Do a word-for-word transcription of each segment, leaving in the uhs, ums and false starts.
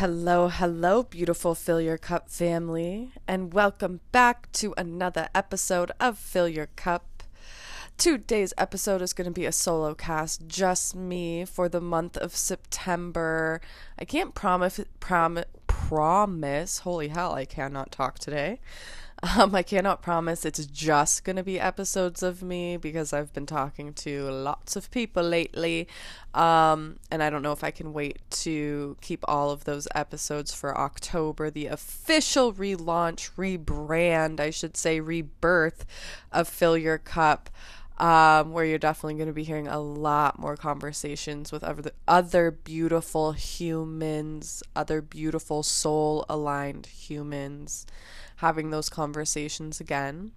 Hello, hello, beautiful Fill Your Cup family, and welcome back to another episode of Fill Your Cup. Today's episode is going to be a solo cast, just me, for the month of September. I can't promise, prom- promise, holy hell, I cannot talk today. Um, I cannot promise it's just going to be episodes of me because I've been talking to lots of people lately, um, and I don't know if I can wait to keep all of those episodes for October, the official relaunch, rebrand, I should say rebirth of Fill Your Cup, um, where you're definitely going to be hearing a lot more conversations with other, other beautiful humans, other beautiful soul-aligned humans. Having those conversations again.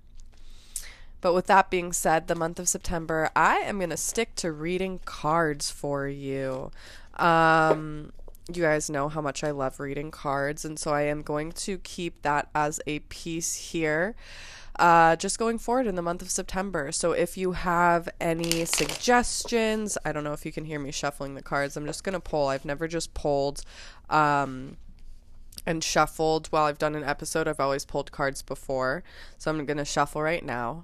But with that being said, the month of September, I am going to stick to reading cards for you. Um, you guys know how much I love reading cards, and so I am going to keep that as a piece here, uh, just going forward in the month of September. So if you have any suggestions, I don't know if you can hear me shuffling the cards. I'm just going to pull. I've never just pulled. Um, and shuffled while I've done an episode. I've always pulled cards before, so I'm going to shuffle right now.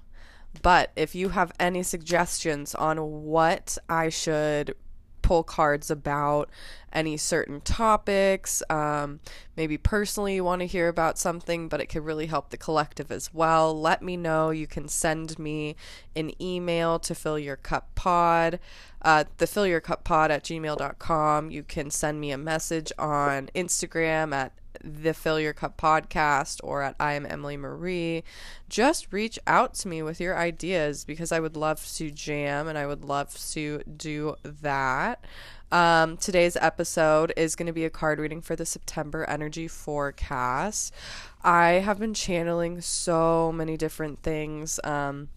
But if you have any suggestions on what I should pull cards about, any certain topics, um, maybe personally you want to hear about something, but it could really help the collective as well, let me know. You can send me an email to fillyourcuppod, uh, the fillyourcuppod at gmail dot com. You can send me a message on Instagram at the Fill Your Cup podcast or at I am Emily Marie. Just reach out to me with your ideas because I would love to jam and I would love to do that. Um, today's episode is going to be a card reading for the September energy forecast. I have been channeling so many different things um,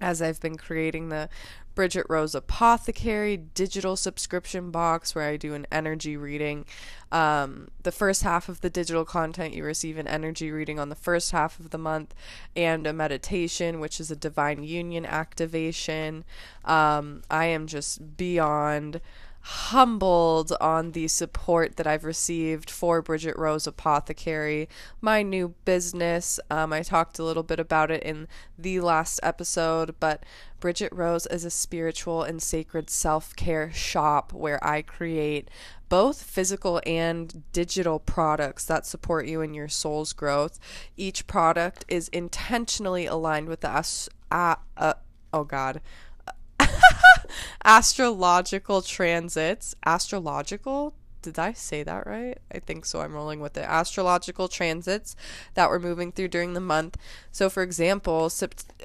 as I've been creating the Bridget Rose Apothecary digital subscription box where I do an energy reading. Um, the first half of the digital content, you receive an energy reading on the first half of the month and a meditation, which is a divine union activation. Um, I am just beyond humbled on the support that I've received for Bridget Rose Apothecary, my new business. Um, I talked a little bit about it in the last episode, but Bridget Rose is a spiritual and sacred self-care shop where I create both physical and digital products that support you in your soul's growth. Each product is intentionally aligned with the as- uh, uh, oh god astrological transits. Astrological? Did I say that right? I think so. I'm rolling with it. Astrological transits that we're moving through during the month. So, for example,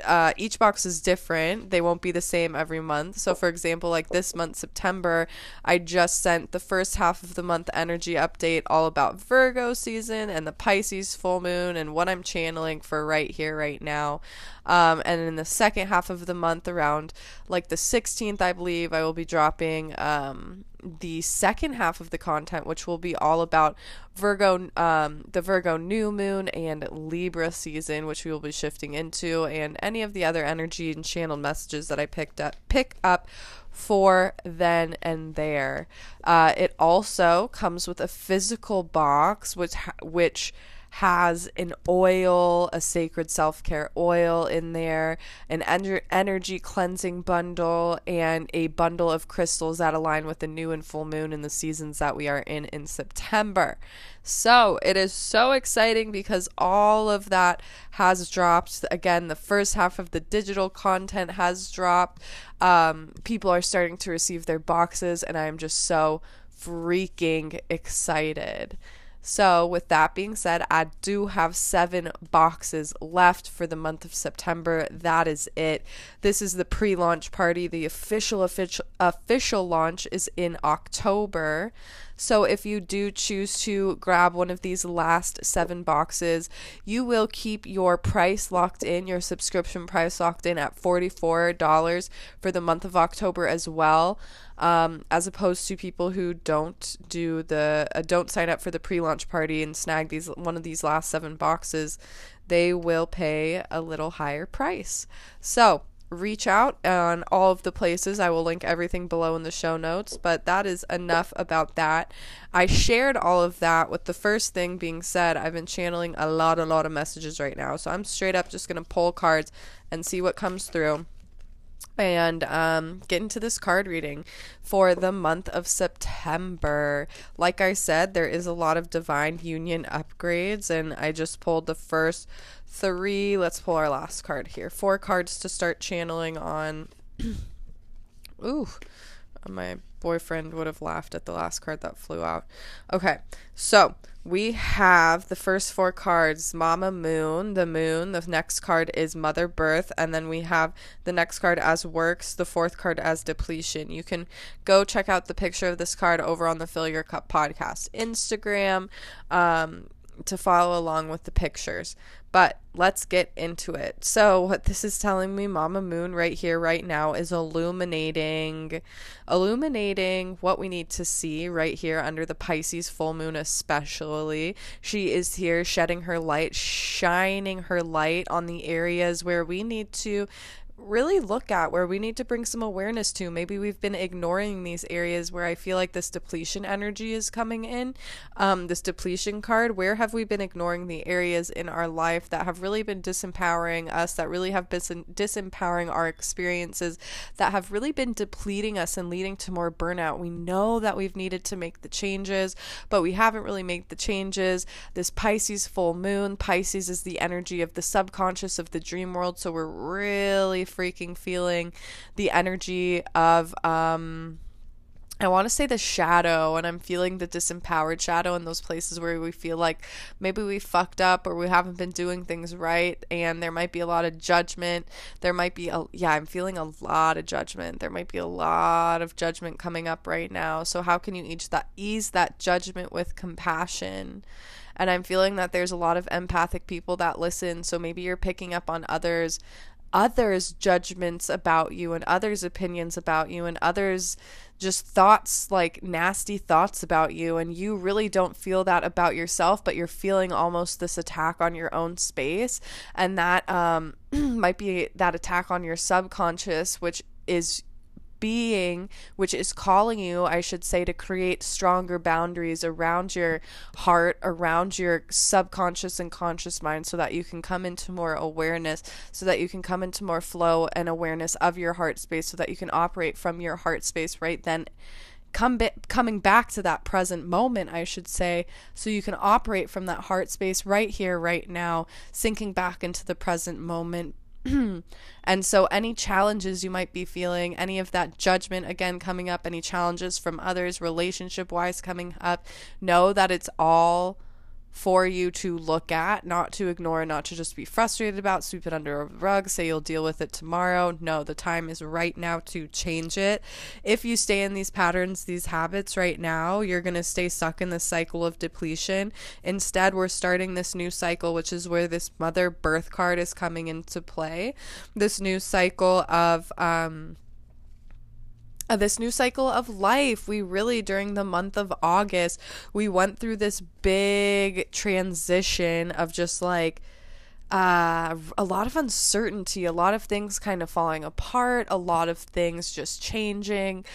uh, each box is different. They won't be the same every month. So, for example, like this month, September, I just sent the first half of the month energy update all about Virgo season and the Pisces full moon and what I'm channeling for right here, right now. Um, and in the second half of the month, around like the sixteenth, I believe, I will be dropping um, the second half of the content, which will be all about Virgo, um, the Virgo new moon and Libra season, which we will be shifting into, and any of the other energy and channeled messages that I picked up, pick up for then and there. Uh, it also comes with a physical box, which ha- which. has an oil, a sacred self-care oil in there, an en- energy cleansing bundle, and a bundle of crystals that align with the new and full moon and the seasons that we are in in September. So it is so exciting because all of that has dropped. Again, the first half of the digital content has dropped. Um, people are starting to receive their boxes, and I am just so freaking excited. So with that being said, I do have seven boxes left for the month of September. That is it. This is the pre-launch party. The official official, official launch is in October. So if you do choose to grab one of these last seven boxes, you will keep your price locked in, your subscription price locked in at forty-four dollars for the month of October as well, um, as opposed to people who don't do the uh, don't sign up for the pre-launch party and snag these one of these last seven boxes. They will pay a little higher price. So reach out on all of the places. I will link everything below in the show notes, but that is enough about that. I shared all of that with the first thing being said. I've been channeling a lot, a lot of messages right now. So I'm straight up just going to pull cards and see what comes through and um, get into this card reading for the month of September. Like I said, there is a lot of divine union upgrades, and I just pulled the first three. Let's pull our last card here. Four cards to start channeling on. Ooh, my boyfriend would have laughed at the last card that flew out. Okay, so we have the first four cards, Mama Moon, the moon. The next card is Mother Birth, and then we have the next card as Works, the fourth card as Depletion. You can go check out the picture of this card over on the Fill Your Cup podcast Instagram um, to follow along with the pictures. But let's get into it. So what this is telling me, Mama Moon right here, right now, is illuminating, illuminating what we need to see right here under the Pisces full moon especially. She is here shedding her light, shining her light on the areas where we need to really look at, where we need to bring some awareness to. Maybe we've been ignoring these areas where I feel like this depletion energy is coming in. Um, this depletion card, where have we been ignoring the areas in our life that have really been disempowering us, that really have been disempowering our experiences, that have really been depleting us and leading to more burnout? We know that we've needed to make the changes, but we haven't really made the changes. This Pisces full moon, Pisces is the energy of the subconscious, of the dream world, so we're really freaking feeling the energy of um I want to say the shadow, and I'm feeling the disempowered shadow in those places where we feel like maybe we fucked up or we haven't been doing things right, and there might be a lot of judgment. There might be, a, yeah, I'm feeling a lot of judgment. There might be a lot of judgment coming up right now. So how can you ease that, ease that judgment with compassion? And I'm feeling that there's a lot of empathic people that listen, so maybe you're picking up on others others' judgments about you, and others' opinions about you, and others' just thoughts, like nasty thoughts about you, and you really don't feel that about yourself, but you're feeling almost this attack on your own space, and that um, might be that attack on your subconscious, which is being, which is calling you, I should say, to create stronger boundaries around your heart, around your subconscious and conscious mind, so that you can come into more awareness, so that you can come into more flow and awareness of your heart space, so that you can operate from your heart space right then, come be, coming back to that present moment, I should say, so you can operate from that heart space right here, right now, sinking back into the present moment. And so any challenges you might be feeling, any of that judgment again coming up, any challenges from others relationship wise coming up, know that it's all for you to look at, not to ignore, not to just be frustrated about, sweep it under a rug, say you'll deal with it tomorrow. No, the time is right now to change it. If you stay in these patterns, these habits right now, you're going to stay stuck in the cycle of depletion. Instead, we're starting this new cycle, which is where this Mother Birth card is coming into play. This new cycle of, um, this new cycle of life. We really, during the month of August, we went through this big transition of just like uh, a lot of uncertainty, a lot of things kind of falling apart, a lot of things just changing,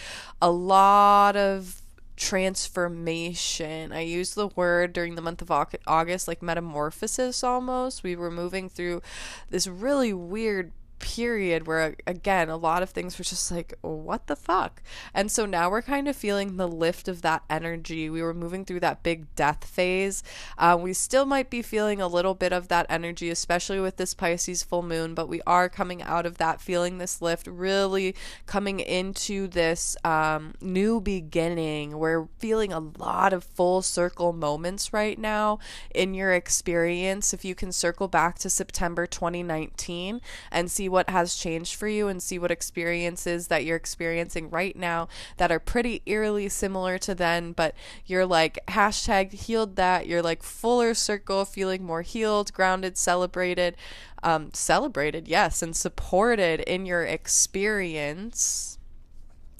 a lot of transformation. I use the word during the month of August, like metamorphosis almost. We were moving through this really weird period where, again, a lot of things were just like, what the fuck? And so now we're kind of feeling the lift of that energy. We were moving through that big death phase. Uh, we still might be feeling a little bit of that energy, especially with this Pisces full moon, but we are coming out of that, feeling this lift, really coming into this um, new beginning. We're feeling a lot of full circle moments right now in your experience. If you can circle back to September twenty nineteen and see what has changed for you, and see what experiences that you're experiencing right now that are pretty eerily similar to then, but you're like hashtag healed that, you're like fuller circle, feeling more healed, grounded, celebrated, um, celebrated, yes, and supported in your experience.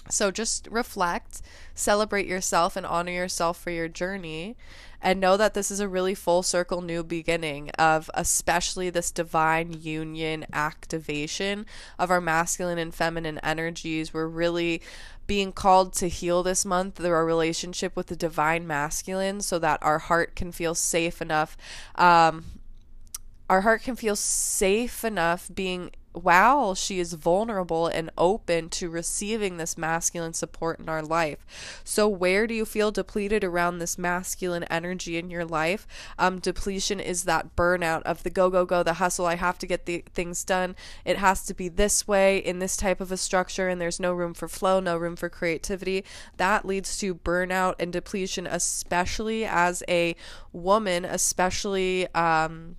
So just reflect, celebrate yourself, and honor yourself for your journey, and know that this is a really full circle new beginning of especially this divine union activation of our masculine and feminine energies. We're really being called to heal this month our relationship with the divine masculine so that our heart can feel safe enough. Um, our heart can feel safe enough being wow, she is vulnerable and open to receiving this masculine support in our life. So where do you feel depleted around this masculine energy in your life? Um, depletion is that burnout of the go, go, go, the hustle. I have to get the things done. It has to be this way in this type of a structure, and there's no room for flow, no room for creativity. That leads to burnout and depletion, especially as a woman, especially... Um,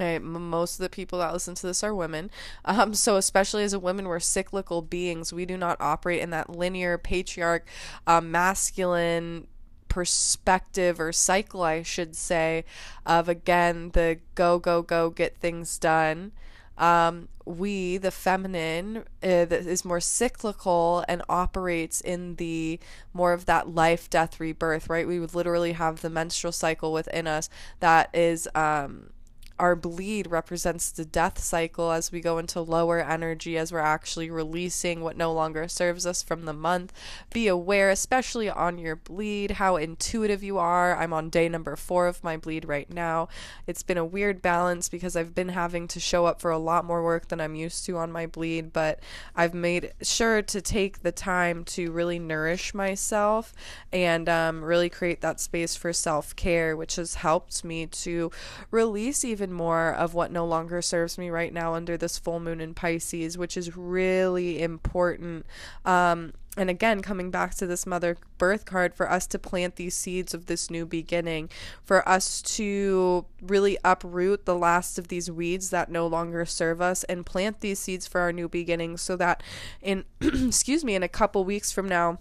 Right. Most of the people that listen to this are women. Um, so especially as a woman, we're cyclical beings. We do not operate in that linear, patriarch, uh, masculine perspective or cycle, I should say, of, again, the go, go, go, get things done. Um, we, the feminine, uh, is more cyclical and operates in the more of that life, death, rebirth, right? We would literally have the menstrual cycle within us that is... Um, Our bleed represents the death cycle as we go into lower energy, as we're actually releasing what no longer serves us from the month. Be aware, especially on your bleed, how intuitive you are. I'm on day number four of my bleed right now. It's been a weird balance because I've been having to show up for a lot more work than I'm used to on my bleed, but I've made sure to take the time to really nourish myself and um, really create that space for self-care, which has helped me to release even more of what no longer serves me right now under this full moon in Pisces, which is really important. Um, and again, coming back to this mother birth card, for us to plant these seeds of this new beginning, for us to really uproot the last of these weeds that no longer serve us and plant these seeds for our new beginning so that in, excuse me, in a couple weeks from now,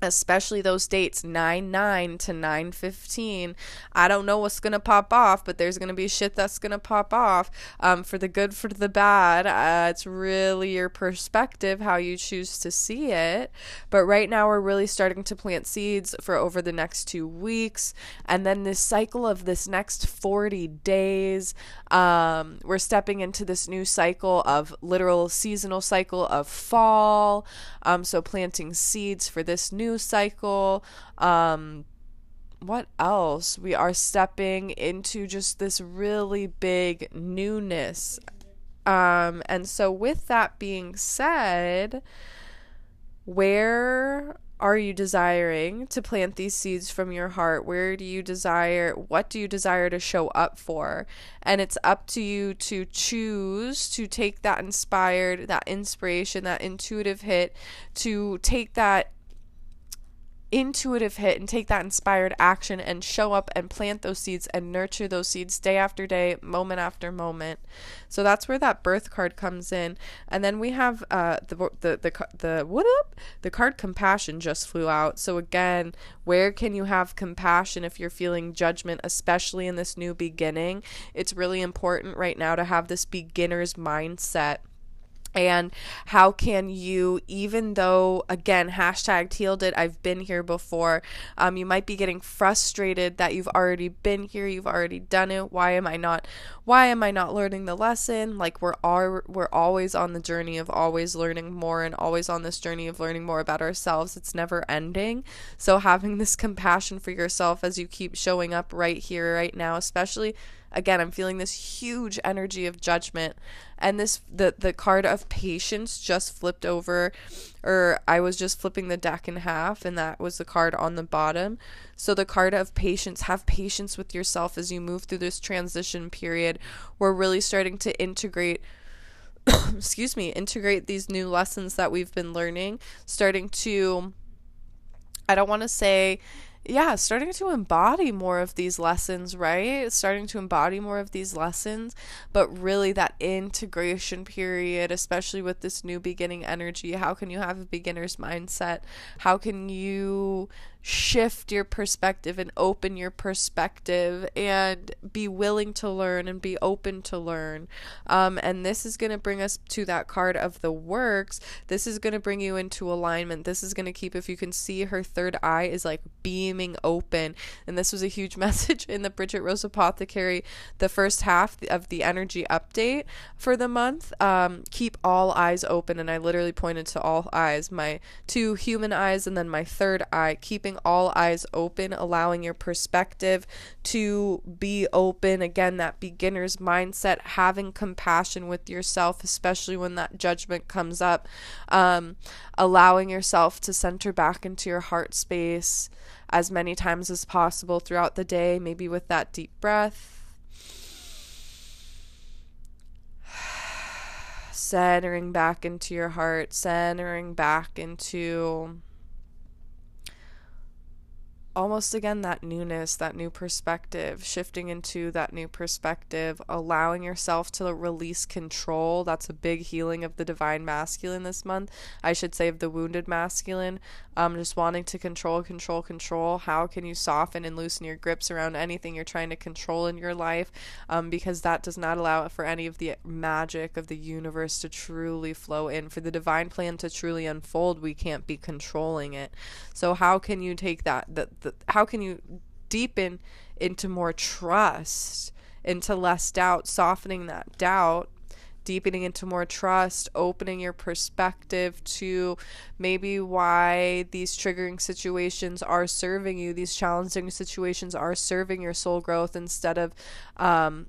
especially those dates nine nine to nine fifteen, I don't know what's gonna pop off, but there's gonna be shit that's gonna pop off, um, for the good, for the bad. Uh, it's really your perspective, how you choose to see it. But right now we're really starting to plant seeds for over the next two weeks, and then this cycle of this next forty days. Um, we're stepping into this new cycle of literal seasonal cycle of fall, um, so planting seeds for this new cycle. Um, what else? We are stepping into just this really big newness. Um, and so with that being said, where are you desiring to plant these seeds from your heart? Where do you desire, what do you desire to show up for? And it's up to you to choose to take that inspired, that inspiration, that intuitive hit, to take that intuitive hit and take that inspired action and show up and plant those seeds and nurture those seeds day after day, moment after moment. So that's where that birth card comes in. And then we have uh the the the the what up the card compassion just flew out. So again, where can you have compassion if you're feeling judgment, especially in this new beginning? It's really important right now to have this beginner's mindset. And how can you, even though, again, hashtag healed it, I've been here before, um, you might be getting frustrated that you've already been here, you've already done it. Why am I not, why am I not learning the lesson? Like, we're, all, we're always on the journey of always learning more and always on this journey of learning more about ourselves. It's never ending. So having this compassion for yourself as you keep showing up right here, right now, especially... Again, I'm feeling this huge energy of judgment, and this the the card of patience just flipped over, or I was just flipping the deck in half, and that was the card on the bottom. So the card of patience, have patience with yourself as you move through this transition period. We're really starting to integrate excuse me, integrate these new lessons that we've been learning, starting to I don't want to say Yeah, starting to embody more of these lessons, right? Starting to embody more of these lessons, but really that integration period, especially with this new beginning energy, how can you have a beginner's mindset? How can you shift your perspective and open your perspective and be willing to learn and be open to learn. Um, and this is going to bring us to that card of the works. This is going to bring you into alignment. This is going to keep, if you can see, her third eye is like beaming open. And this was a huge message in the Bridget Rose Apothecary, the first half of the energy update for the month. Um, keep all eyes open. And I literally pointed to all eyes, my two human eyes and then my third eye, keeping all eyes open, allowing your perspective to be open. Again, that beginner's mindset, having compassion with yourself, especially when that judgment comes up, um, allowing yourself to center back into your heart space as many times as possible throughout the day, maybe with that deep breath, centering back into your heart, centering back into almost again that newness, that new perspective, shifting into that new perspective, allowing yourself to release control. That's a big healing of the divine masculine this month. I should say of the wounded masculine. Um, just wanting to control, control, control. How can you soften and loosen your grips around anything you're trying to control in your life? Um, because that does not allow for any of the magic of the universe to truly flow in. For the divine plan to truly unfold, we can't be controlling it. So how can you take that, that, that how can you deepen into more trust, into less doubt, softening that doubt, deepening into more trust, opening your perspective to maybe why these triggering situations are serving you, these challenging situations are serving your soul growth, instead of um,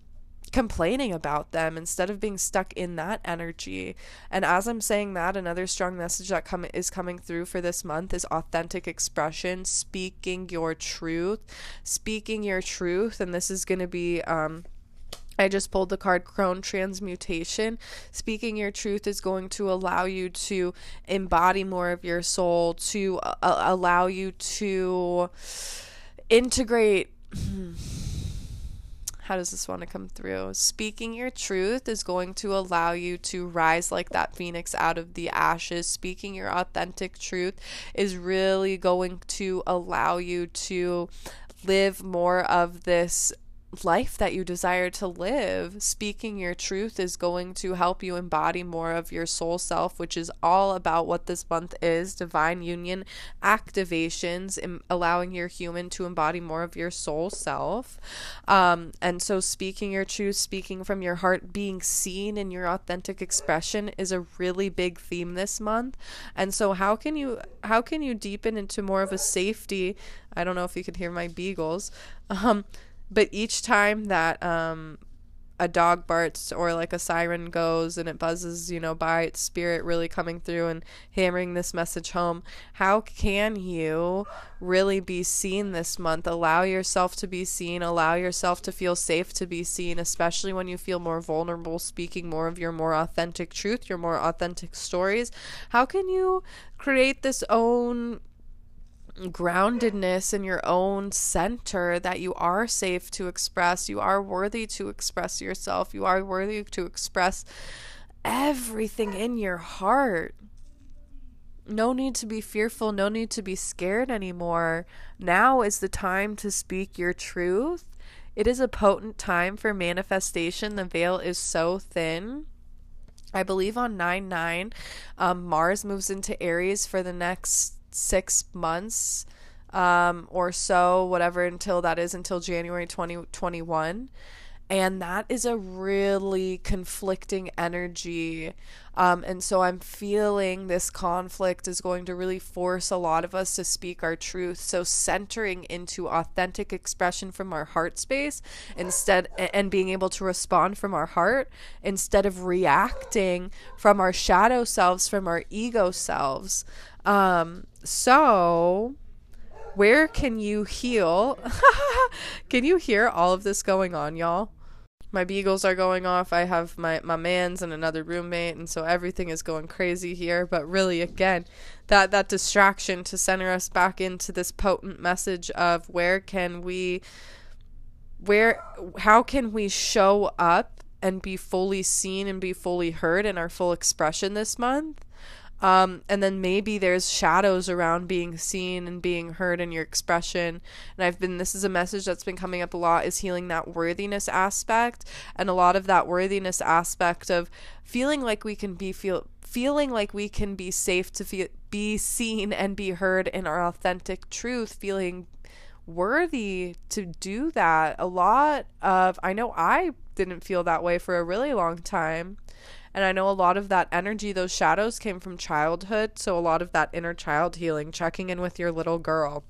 complaining about them, instead of being stuck in that energy. And as I'm saying that, another strong message that come is coming through for this month is authentic expression, speaking your truth, speaking your truth. And this is going to be, um, I just pulled the card Crone Transmutation. Speaking your truth is going to allow you to embody more of your soul, to uh, allow you to integrate. How does this want to come through? Speaking your truth is going to allow you to rise like that phoenix out of the ashes. Speaking your authentic truth is really going to allow you to live more of this life that you desire to live. Speaking your truth is going to help you embody more of your soul self, which is all about what this month is: divine union activations, allowing your human to embody more of your soul self. Um, and so speaking your truth, speaking from your heart, being seen in your authentic expression is a really big theme this month. And so how can you how can you deepen into more of a safety? I don't know if you could hear my beagles. Um But each time that um, a dog barks or like a siren goes and it buzzes, you know, by, its spirit really coming through and hammering this message home. How can you really be seen this month? Allow yourself to be seen. Allow yourself to feel safe to be seen, especially when you feel more vulnerable, speaking more of your more authentic truth, your more authentic stories. How can you create this own groundedness in your own center, that you are safe to express, you are worthy to express yourself, you are worthy to express everything in your heart? No need to be fearful, no need to be scared anymore. Now is the time to speak your truth. It is a potent time for manifestation. The veil is so thin. I believe on nine nine, um, Mars moves into Aries for the next six months um, or so, whatever, until that is, until January twenty twenty-one. And that is a really conflicting energy. Um, and so I'm feeling this conflict is going to really force a lot of us to speak our truth. So centering into authentic expression from our heart space instead, and being able to respond from our heart instead of reacting from our shadow selves, from our ego selves. Um, so where can you heal? Can you hear all of this going on, y'all? My beagles are going off. I have my, my mans and another roommate, and so everything is going crazy here. But really, again, that, that distraction to center us back into this potent message of where can we, where, how can we show up and be fully seen and be fully heard in our full expression this month? Um, and then maybe there's shadows around being seen and being heard in your expression. And I've been, this is a message that's been coming up a lot, is healing that worthiness aspect. And a lot of that worthiness aspect of feeling like we can be, feel, feeling like we can be safe to feel, be seen and be heard in our authentic truth, feeling worthy to do that. A lot of, I know I didn't feel that way for a really long time. And I know a lot of that energy, those shadows came from childhood. So a lot of that inner child healing, checking in with your little girl.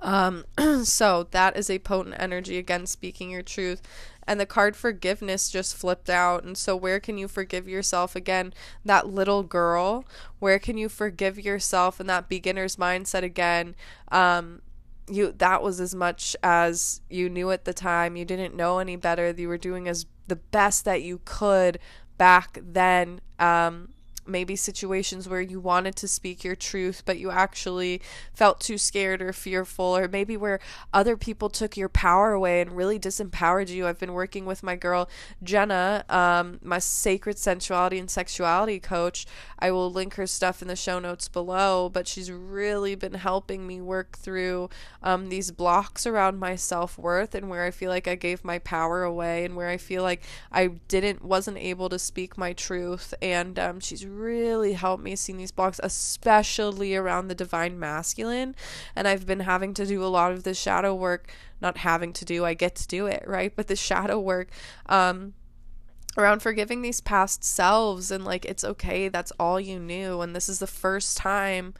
Um, so that is a potent energy. Again, speaking your truth. And the card forgiveness just flipped out. And so where can you forgive yourself? Again, that little girl, where can you forgive yourself? And that beginner's mindset again, um, you, that was as much as you knew at the time. You didn't know any better. You were doing as the best that you could back then. Um, maybe situations where you wanted to speak your truth, but you actually felt too scared or fearful, or maybe where other people took your power away and really disempowered you. I've been working with my girl, Jenna, um, my sacred sensuality and sexuality coach. I will link her stuff in the show notes below, but she's really been helping me work through um, these blocks around my self-worth and where I feel like I gave my power away and where I feel like I didn't, wasn't able to speak my truth. And um, she's really really helped me see these blocks, especially around the divine masculine. And I've been having to do a lot of the shadow work, not having to do, I get to do it, right? But the shadow work, um, around forgiving these past selves and like, it's okay, that's all you knew. And this is the first time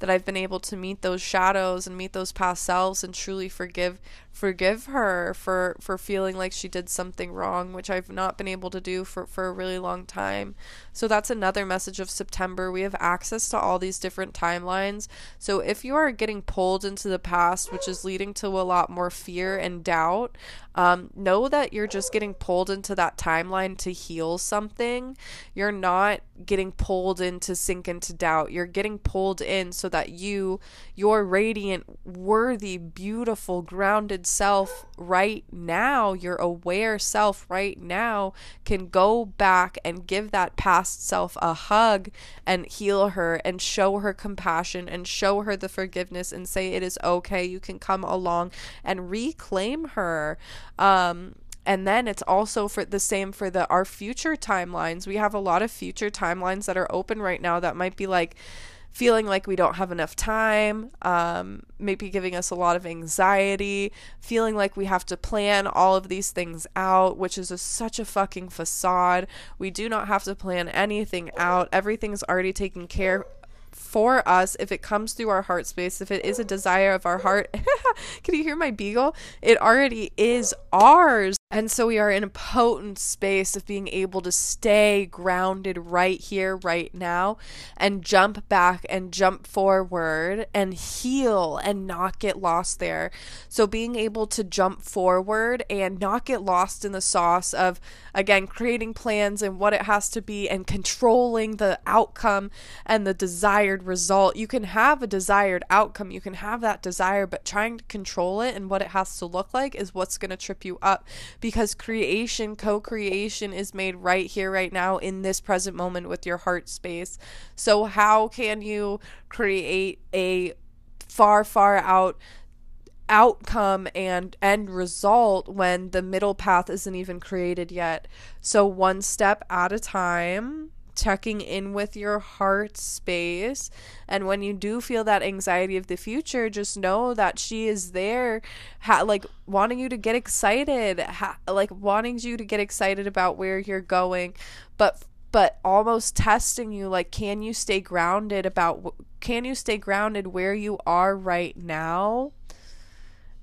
that I've been able to meet those shadows and meet those past selves and truly forgive forgive her for for feeling like she did something wrong, which I've not been able to do for, for a really long time. So that's another message of September. We have access to all these different timelines. So if you are getting pulled into the past, which is leading to a lot more fear and doubt, um, know that you're just getting pulled into that timeline to heal something. You're not getting pulled in to sink into doubt. You're getting pulled in so that you, your radiant, worthy, beautiful, grounded self right now, your aware self right now, can go back and give that past self a hug and heal her and show her compassion and show her the forgiveness and say it is okay, you can come along and reclaim her. Um, And then it's also for the same for the our future timelines. We have a lot of future timelines that are open right now that might be like feeling like we don't have enough time, um, maybe giving us a lot of anxiety, feeling like we have to plan all of these things out, which is a, such a fucking facade. We do not have to plan anything out. Everything's already taken care of for us if it comes through our heart space, if it is a desire of our heart. Can you hear my beagle? It already is ours. And so we are in a potent space of being able to stay grounded right here, right now, and jump back and jump forward and heal and not get lost there. So being able to jump forward and not get lost in the sauce of, again, creating plans and what it has to be and controlling the outcome and the desire result. You can have a desired outcome, you can have that desire, but trying to control it and what it has to look like is what's going to trip you up, because creation, co-creation is made right here, right now, in this present moment with your heart space. So how can you create a far, far out outcome and end result when the middle path isn't even created yet? So one step at a time, checking in with your heart space. And when you do feel that anxiety of the future, just know that she is there, ha like wanting you to get excited, ha like wanting you to get excited about where you're going, but but almost testing you, like, can you stay grounded about can you stay grounded where you are right now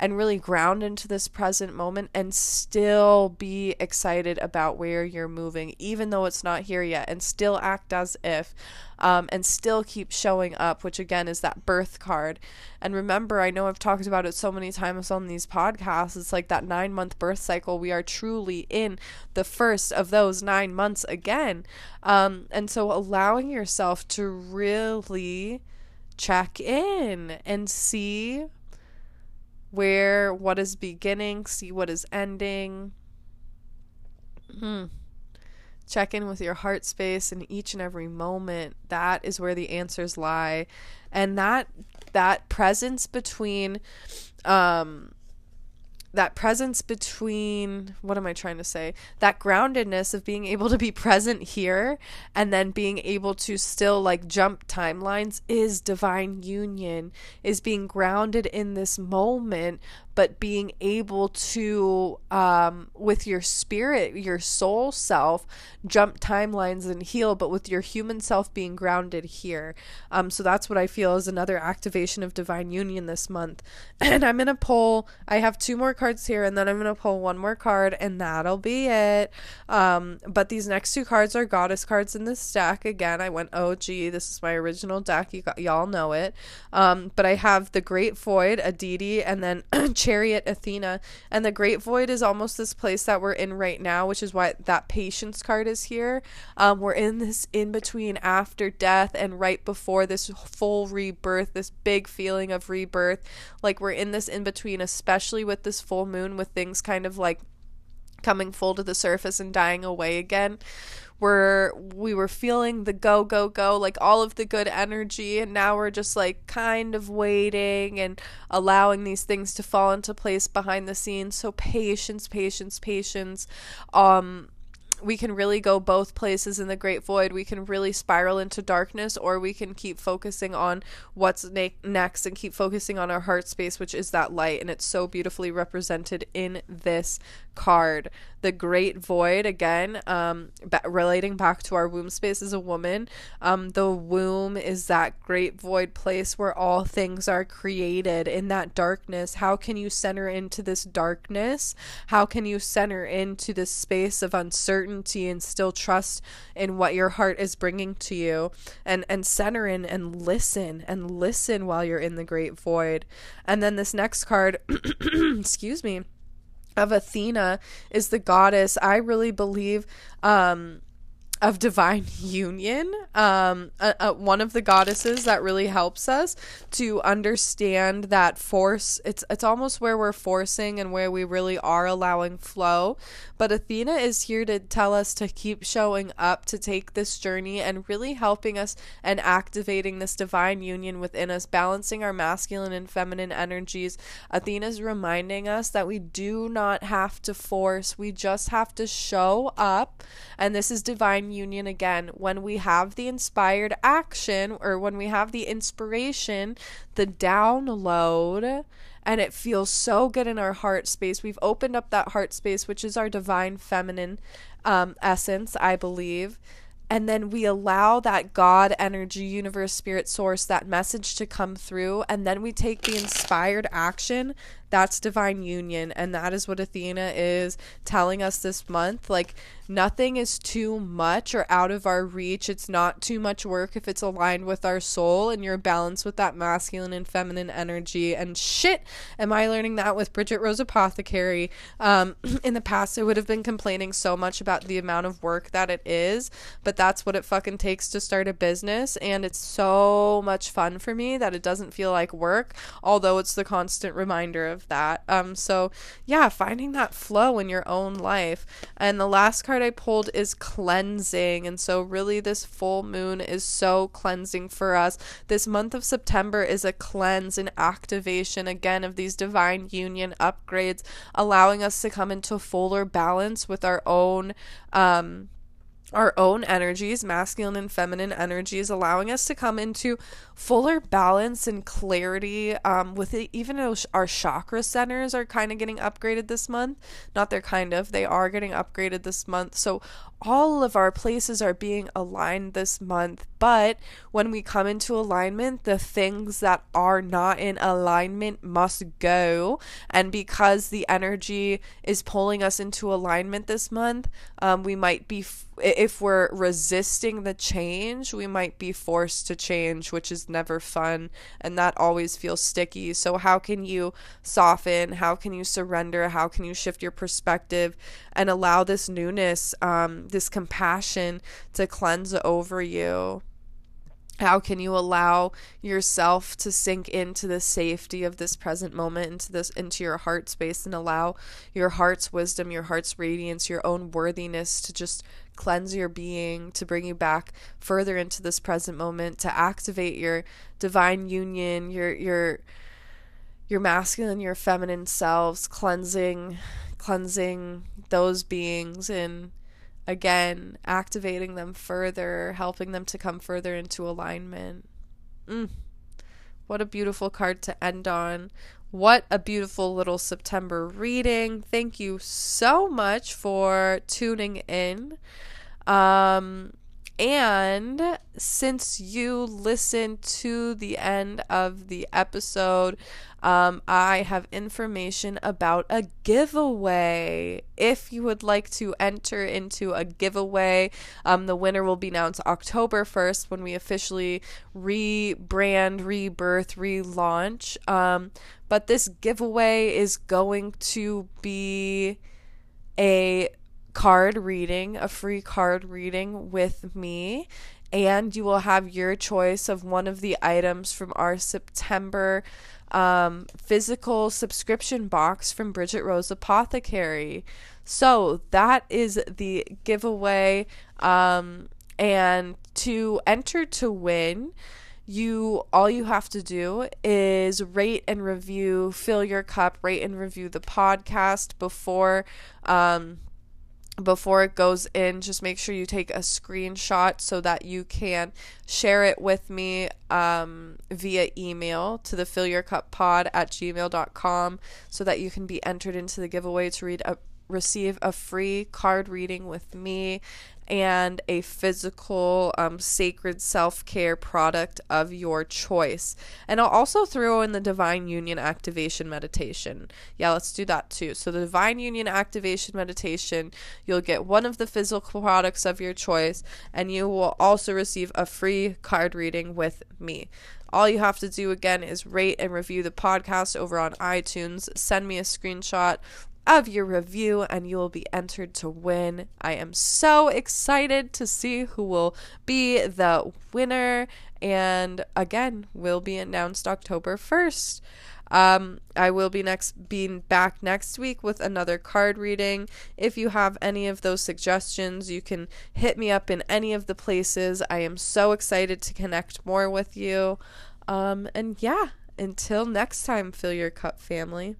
and really ground into this present moment and still be excited about where you're moving, even though it's not here yet, and still act as if, um, and still keep showing up, which again is that birth card. And remember, I know I've talked about it so many times on these podcasts, it's like that nine month birth cycle. We are truly in the first of those nine months again. Um, and so allowing yourself to really check in and see where, what is beginning, see what is ending. Hmm. Check in with your heart space in each and every moment. That is where the answers lie. And that that presence between um that presence between what am I trying to say? That groundedness of being able to be present here and then being able to still like jump timelines is divine union, is being grounded in this moment, but being able to, um, with your spirit, your soul self, jump timelines and heal, but with your human self being grounded here. Um, so that's what I feel is another activation of divine union this month. And I'm going to pull, I have two more cards here, and then I'm going to pull one more card, and that'll be it. Um, but these next two cards are goddess cards in this deck. Again, I went, oh, gee, this is my original deck. You got, y'all know it. Um, but I have the Great Void, Aditi, and then Chariot, Athena. And the Great Void is almost this place that we're in right now, which is why that Patience card is here. Um, we're in this in between after death and right before this full rebirth, this big feeling of rebirth. Like we're in this in between, especially with this full moon, with things kind of like coming full to the surface and dying away again. We're, we were feeling the go, go, go, like all of the good energy, and now we're just like kind of waiting and allowing these things to fall into place behind the scenes. So patience, patience, patience. Um, we can really go both places in the Great Void. We can really spiral into darkness, or we can keep focusing on what's ne- next and keep focusing on our heart space, which is that light. And it's so beautifully represented in this card. The Great Void, again, um, b- relating back to our womb space as a woman. Um, the womb is that great void place where all things are created in that darkness. How can you center into this darkness? How can you center into this space of uncertainty and still trust in what your heart is bringing to you, and and center in and listen and listen while you're in the Great Void? And then this next card excuse me of Athena is the goddess, I really believe, um of divine union, um, uh, uh, one of the goddesses that really helps us to understand that force. It's it's almost where we're forcing and where we really are allowing flow. But Athena is here to tell us to keep showing up, to take this journey, and really helping us and activating this divine union within us, balancing our masculine and feminine energies. Athena's reminding us that we do not have to force; we just have to show up, and this is divine union again. When we have the inspired action, or when we have the inspiration, the download, and it feels so good in our heart space. We've opened up that heart space, which is our divine feminine um, essence, I believe. And then we allow that God energy, universe, spirit, source, that message to come through. And then we take the inspired action. That's divine union. And that is what Athena is telling us this month. Like, nothing is too much or out of our reach. It's not too much work if it's aligned with our soul and your balance with that masculine and feminine energy. And shit, am I learning that with Bridget Rose Apothecary. Um, in the past, I would have been complaining so much about the amount of work that it is, but that's what it fucking takes to start a business. And it's so much fun for me that it doesn't feel like work, although it's the constant reminder of that. Um, so yeah, finding that flow in your own life. And the last card I pulled is cleansing. And so really this full moon is so cleansing for us. This month of September is a cleanse and activation again of these divine union upgrades, allowing us to come into fuller balance with our own um our own energies, masculine and feminine energies, allowing us to come into fuller balance and clarity um, with it. Even though our chakra centers are kind of getting upgraded this month, not they're kind of, they are getting upgraded this month. So all of our places are being aligned this month. But when we come into alignment, the things that are not in alignment must go. And because the energy is pulling us into alignment this month, um, we might be, f- if we're resisting the change, we might be forced to change, which is never fun. And that always feels sticky. So how can you soften? How can you surrender? How can you shift your perspective and allow this newness, um, this compassion to cleanse over you? How can you allow yourself to sink into the safety of this present moment, into this, into your heart space, and allow your heart's wisdom, your heart's radiance, your own worthiness to just cleanse your being, to bring you back further into this present moment, to activate your divine union, your your your masculine, your feminine selves, cleansing, cleansing those beings in. Again, activating them further, helping them to come further into alignment. Mm. What a beautiful card to end on. What a beautiful little September reading. Thank you so much for tuning in. Um, and since you listened to the end of the episode, Um, I have information about a giveaway. If you would like to enter into a giveaway, um, the winner will be announced October first when we officially rebrand, rebirth, relaunch. Um, but this giveaway is going to be a card reading, a free card reading with me. And you will have your choice of one of the items from our September um, physical subscription box from Bridget Rose Apothecary. So that is the giveaway. Um, and to enter to win, you all you have to do is rate and review, Fill Your Cup, rate and review the podcast before... Um, Before it goes in, just make sure you take a screenshot so that you can share it with me um, via email to the fill your cup pod at gmail dot com so that you can be entered into the giveaway to read a, receive a free card reading with me and a physical um, sacred self-care product of your choice. And I'll also throw in the Divine Union Activation Meditation. Yeah, let's do that too. So the Divine Union Activation Meditation, you'll get one of the physical products of your choice, and you will also receive a free card reading with me. All you have to do, again, is rate and review the podcast over on iTunes. Send me a screenshot of your review and you will be entered to win. I am so excited to see who will be the winner, and again will be announced October first. Um, I will be next being back next week with another card reading. If you have any of those suggestions, you can hit me up in any of the places. I am so excited to connect more with you. Um, and yeah, until next time, Fill Your Cup family.